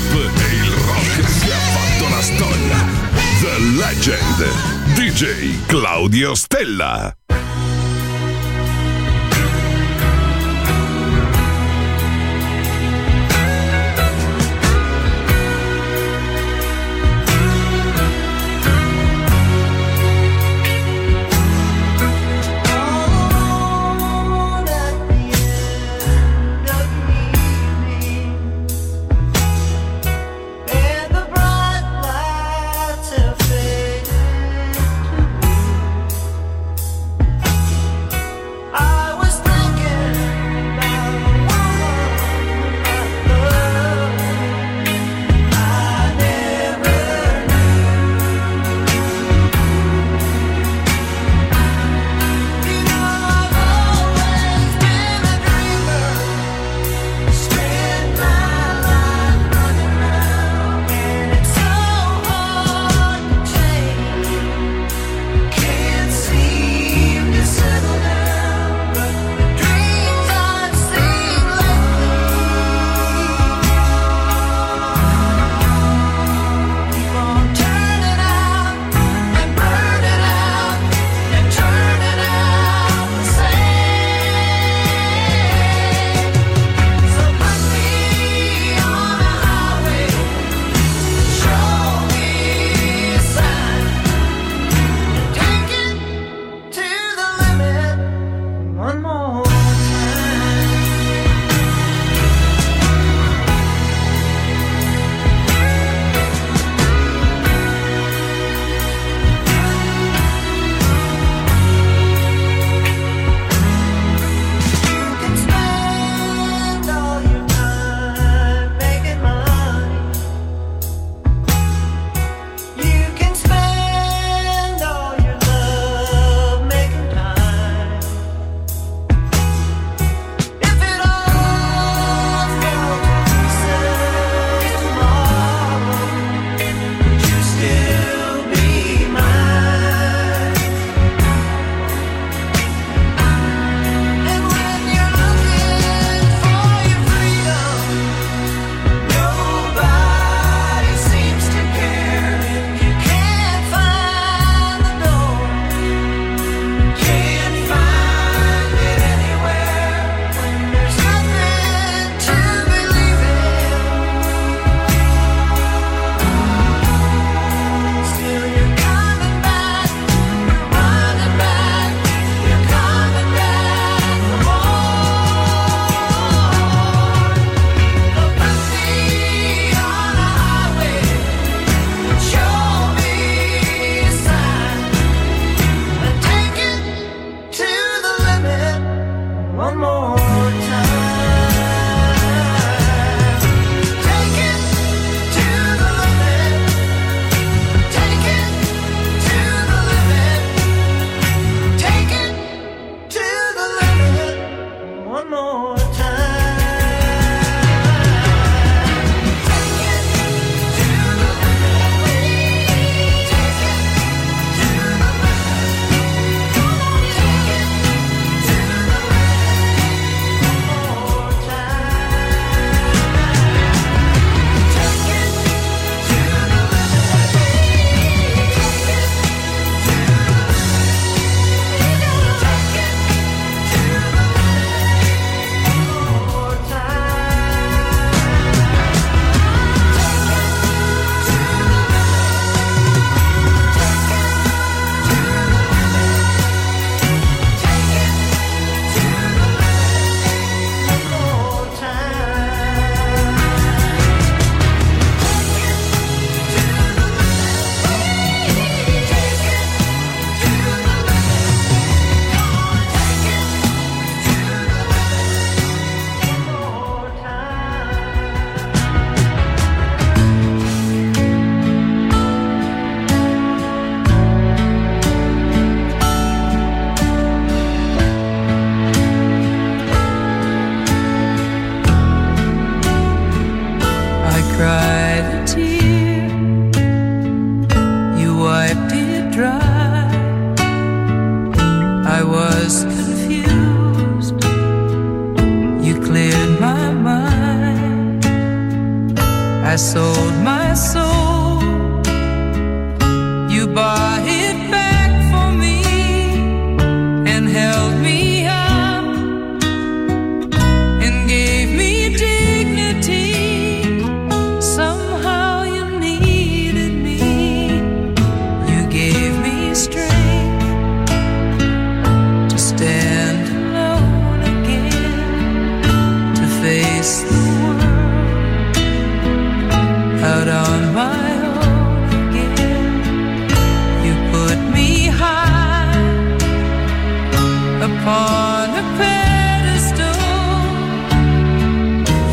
pop e il rock si è fatto la storia. The Legend, DJ Claudio Stella. I I sold my soul, you bought it back for me and held me up and gave me dignity. Somehow you needed me, you gave me strength to stand alone again, to face the out on my own again. You put me high upon a pedestal,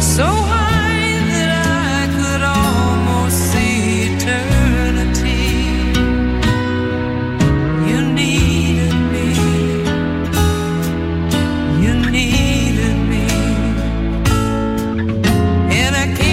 so high that I could almost see eternity. You needed me, you needed me, and I can't.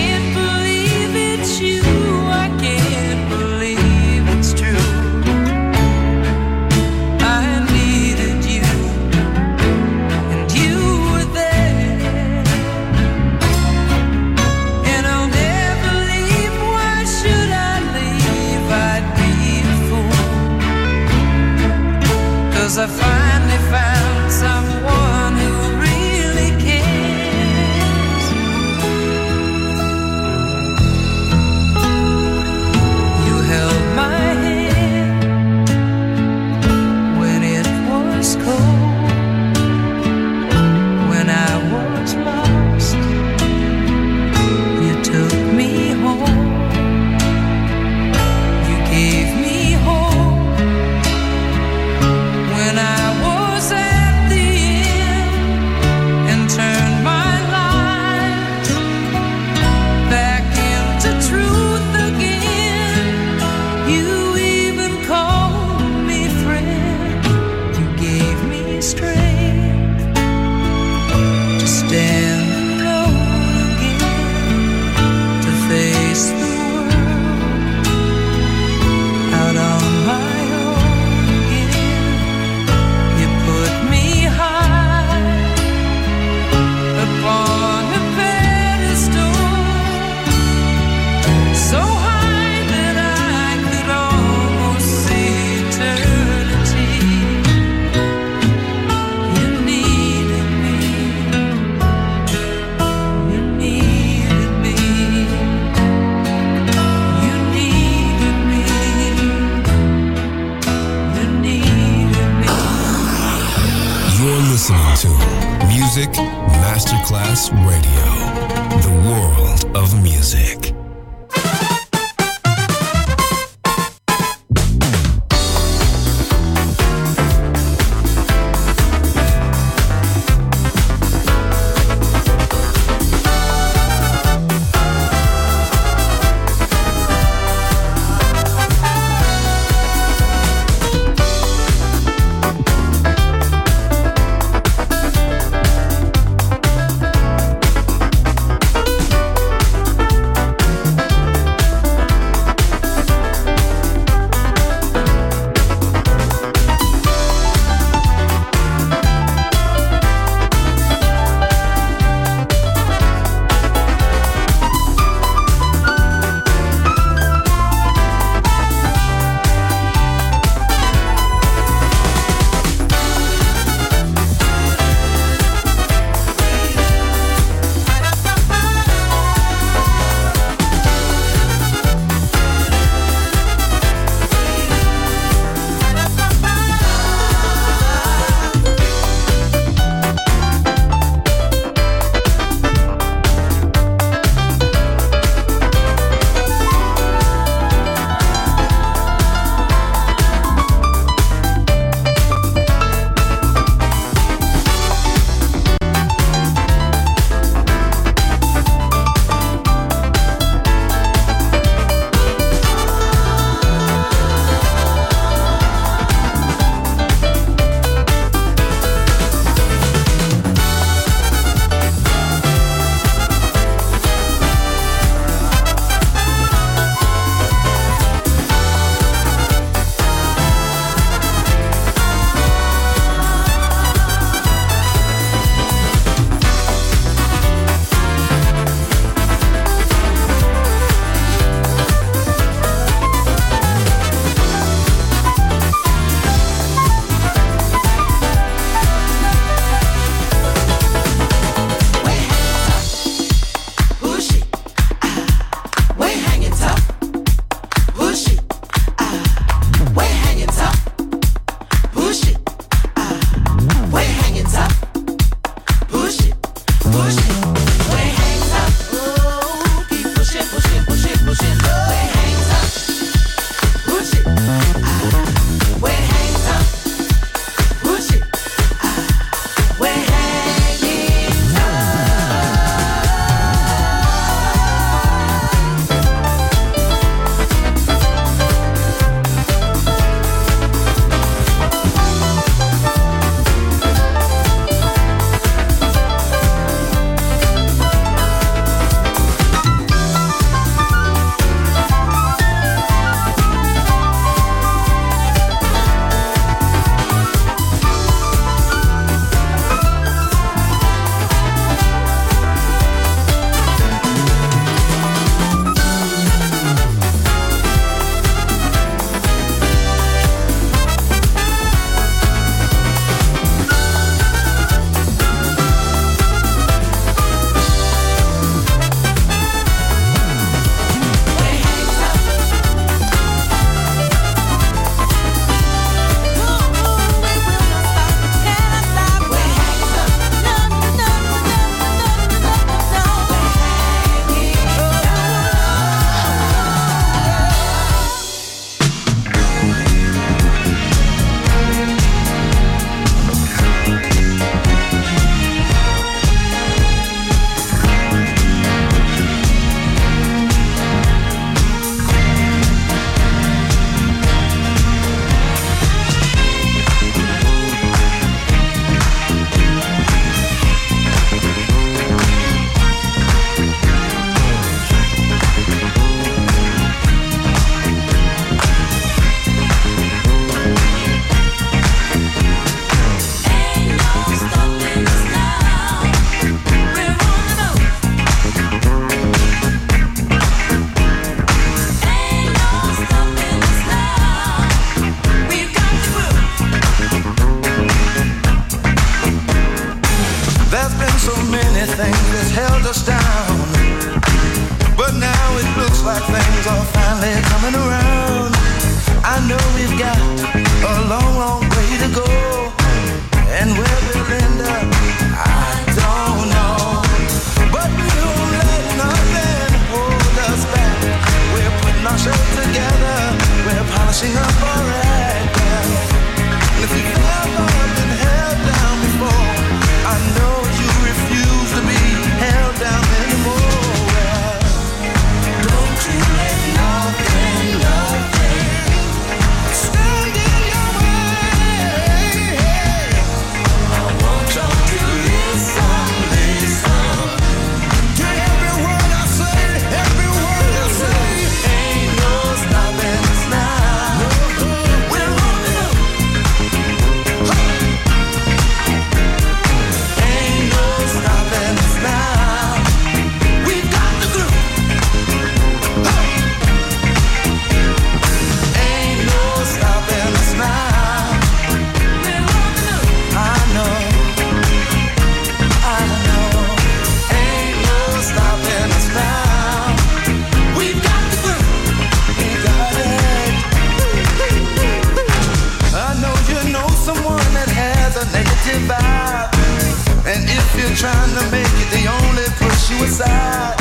to make it, they only push you aside.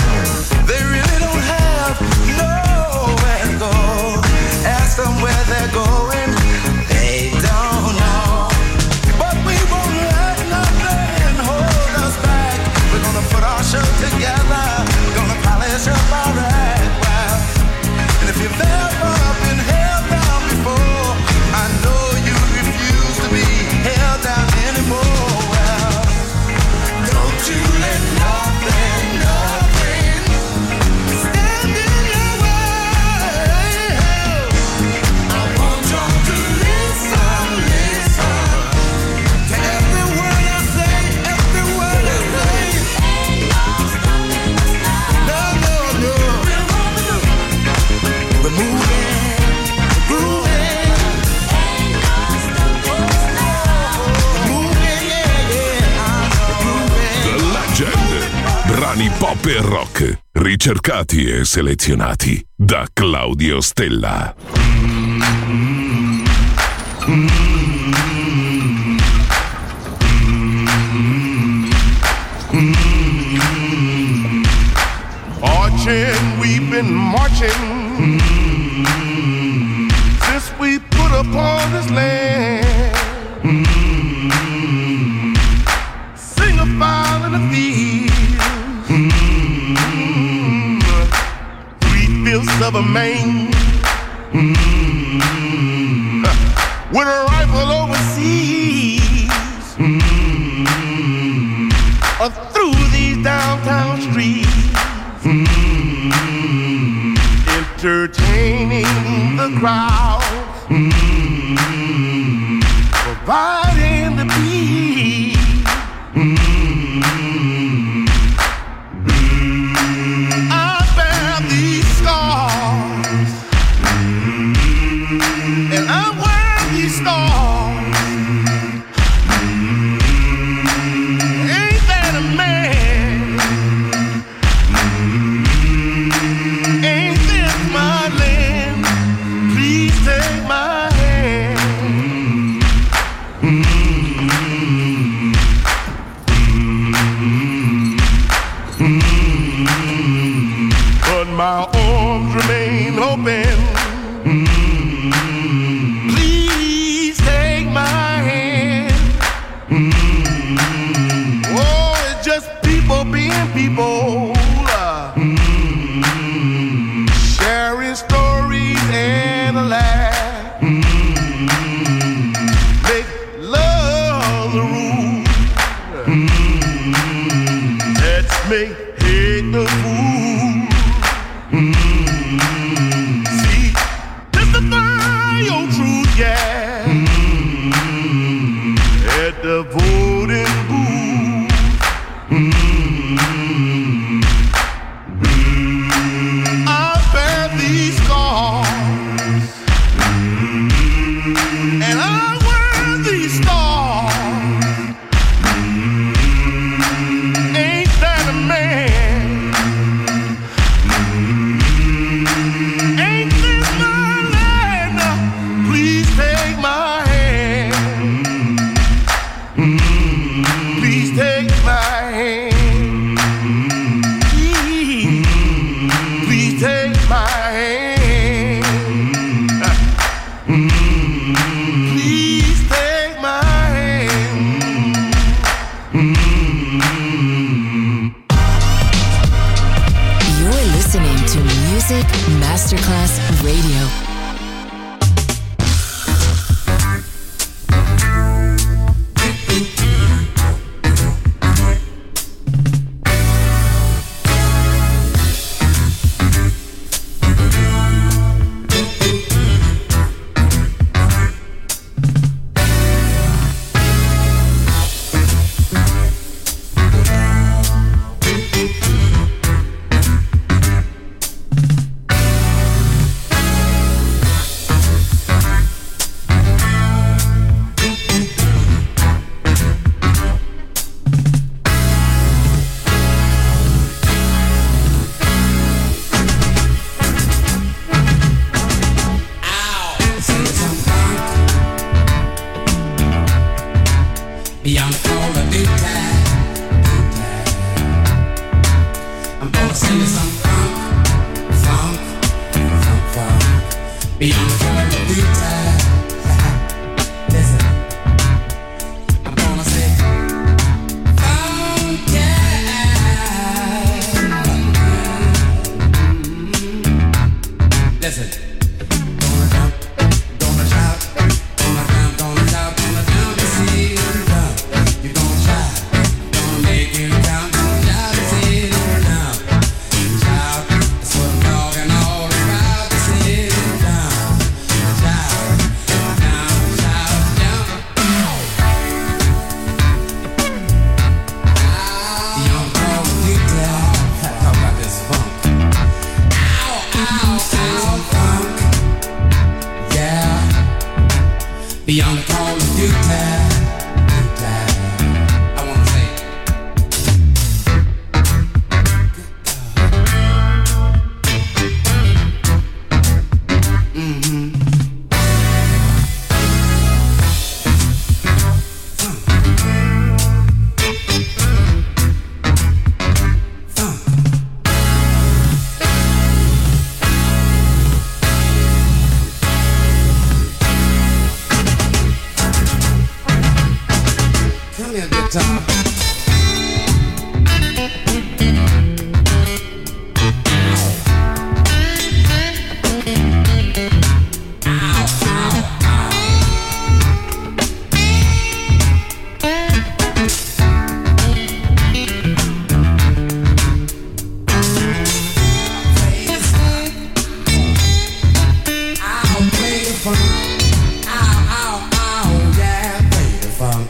They really don't have nowhere to go. Ask them where they're going, they don't know. But we won't let nothing hold us back. We're gonna put our show together, we're gonna polish up our act. Wow. And if you've ever been held down before, I know you refuse to be held down anymore. Pop e rock, ricercati e selezionati da Claudio Stella. Marching, we've been marching since we put upon this land. Sing a file in the field. Of a man with a rifle overseas or through these downtown streets entertaining the crowd providing the peace. Funk.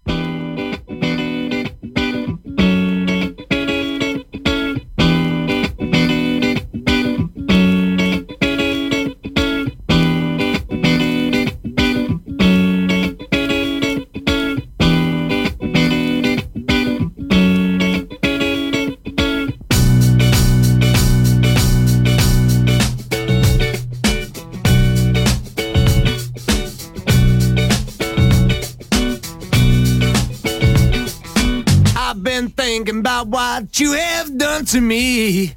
About what you have done to me,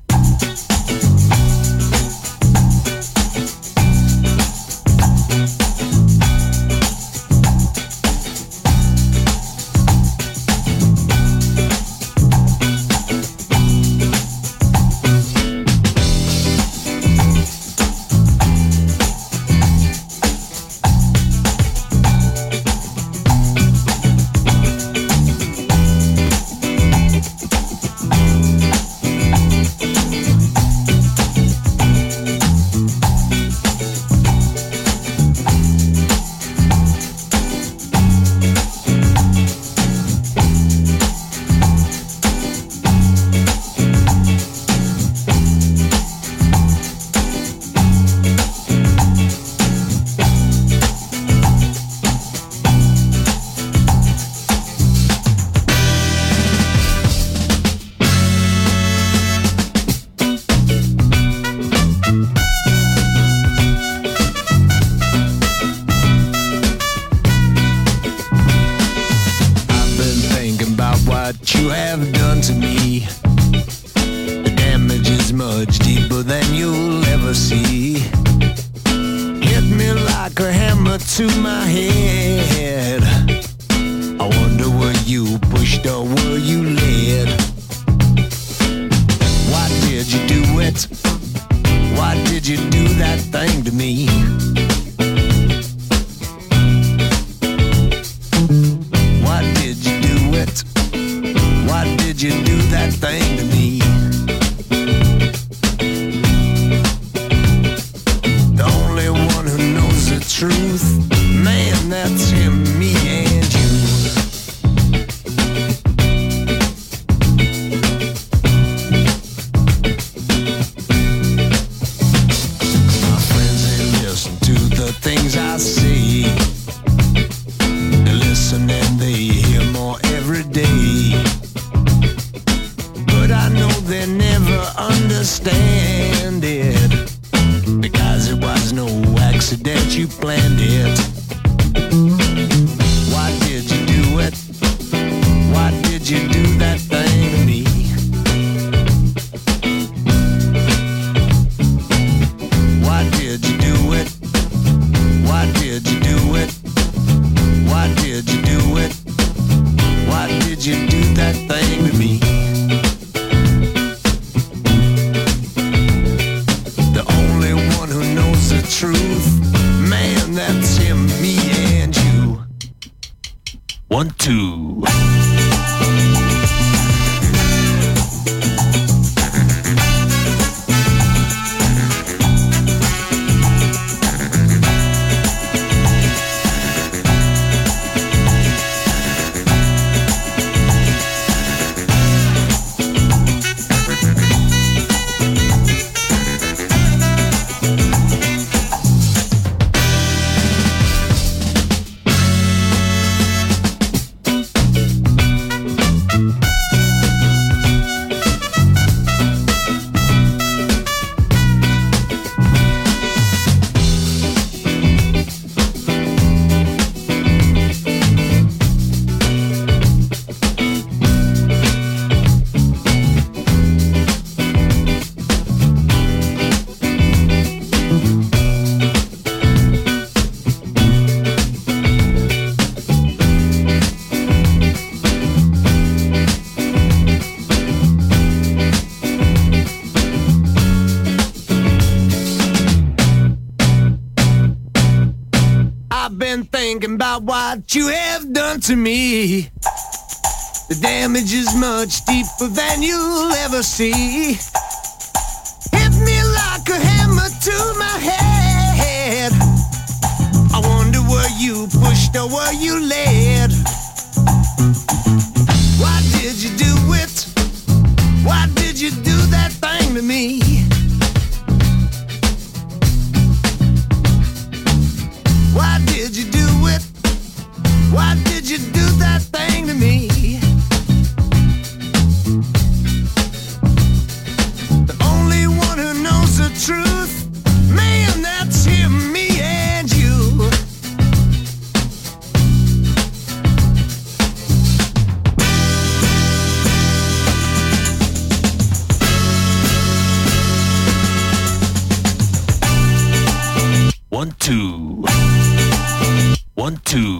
about what you have done to me. The damage is much deeper than you'll ever see. Hit me like a hammer to my head. I wonder were you pushed or were you led? Why did you do it? Why did you do that thing to me? Why did you do it? Why did you do that thing to me? The only one who knows the truth, man, that's him, me and you. One, two. 1, 2.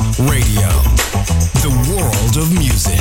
Radio, the world of music.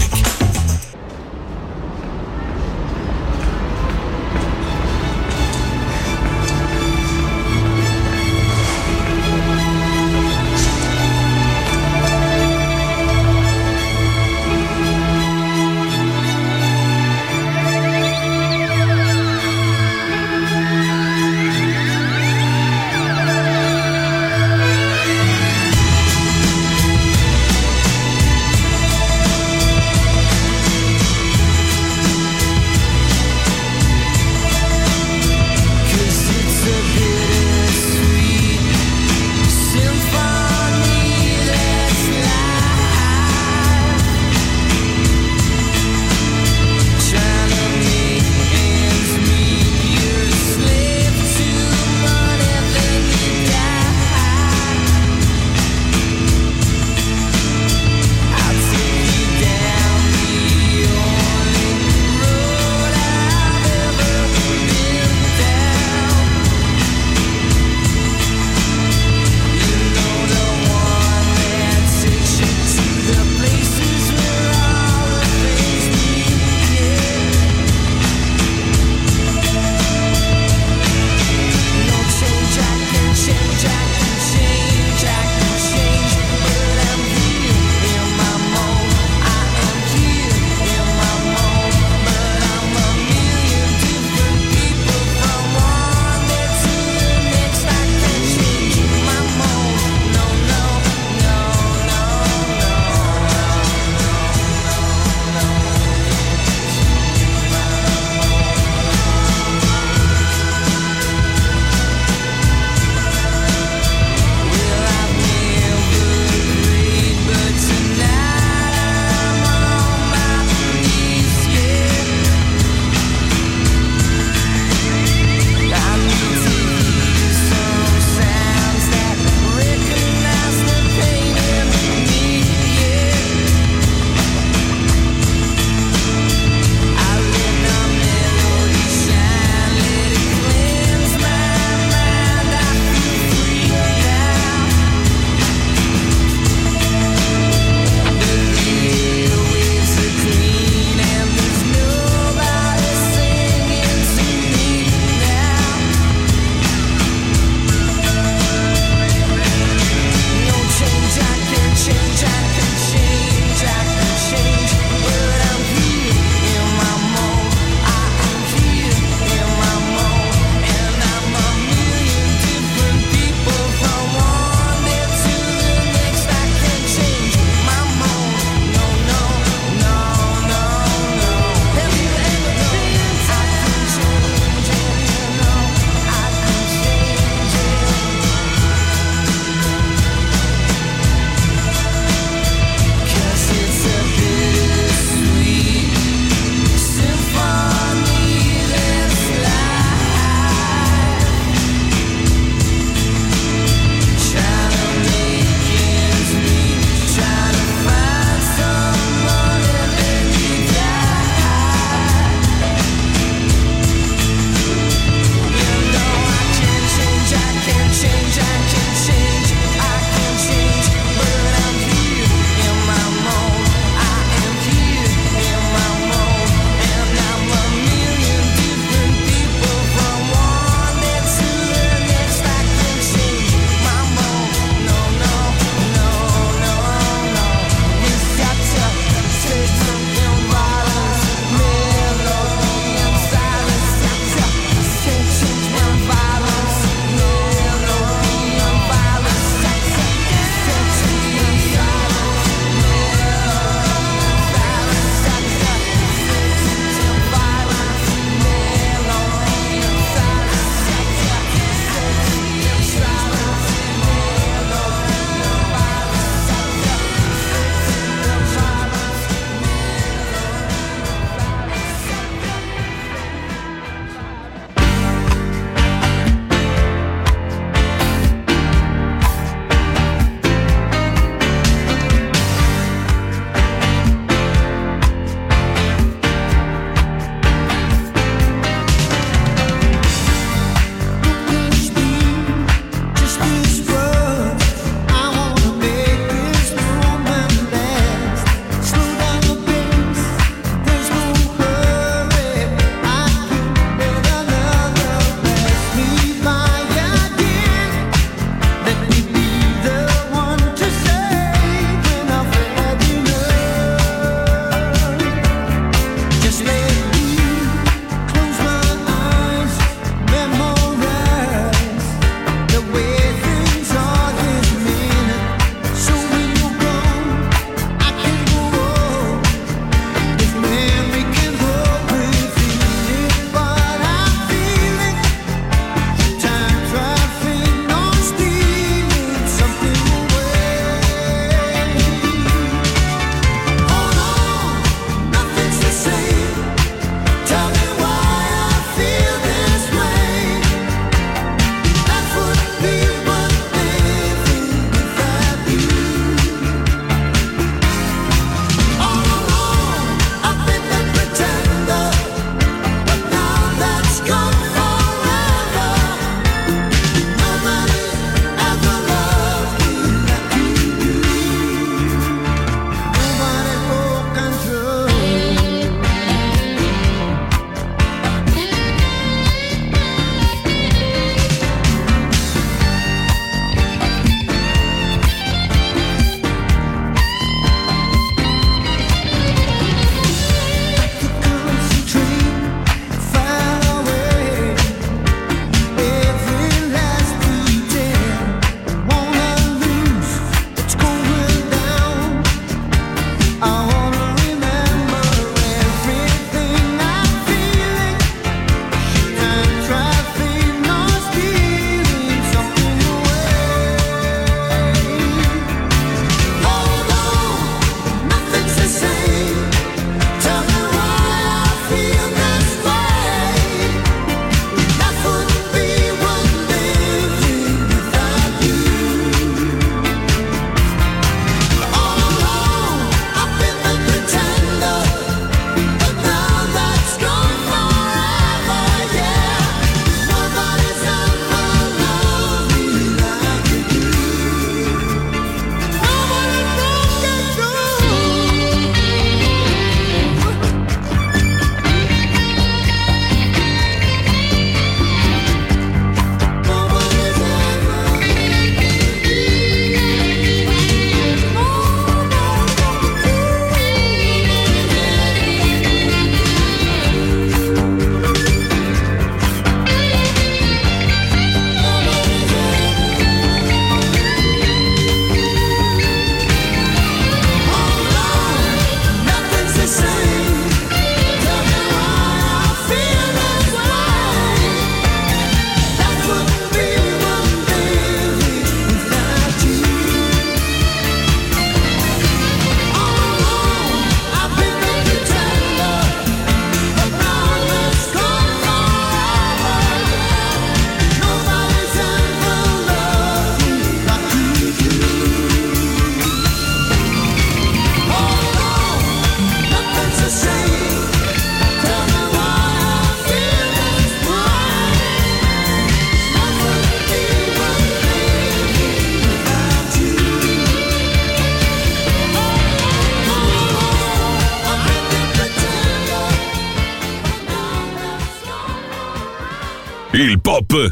il pop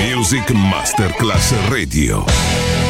Music Masterclass Radio.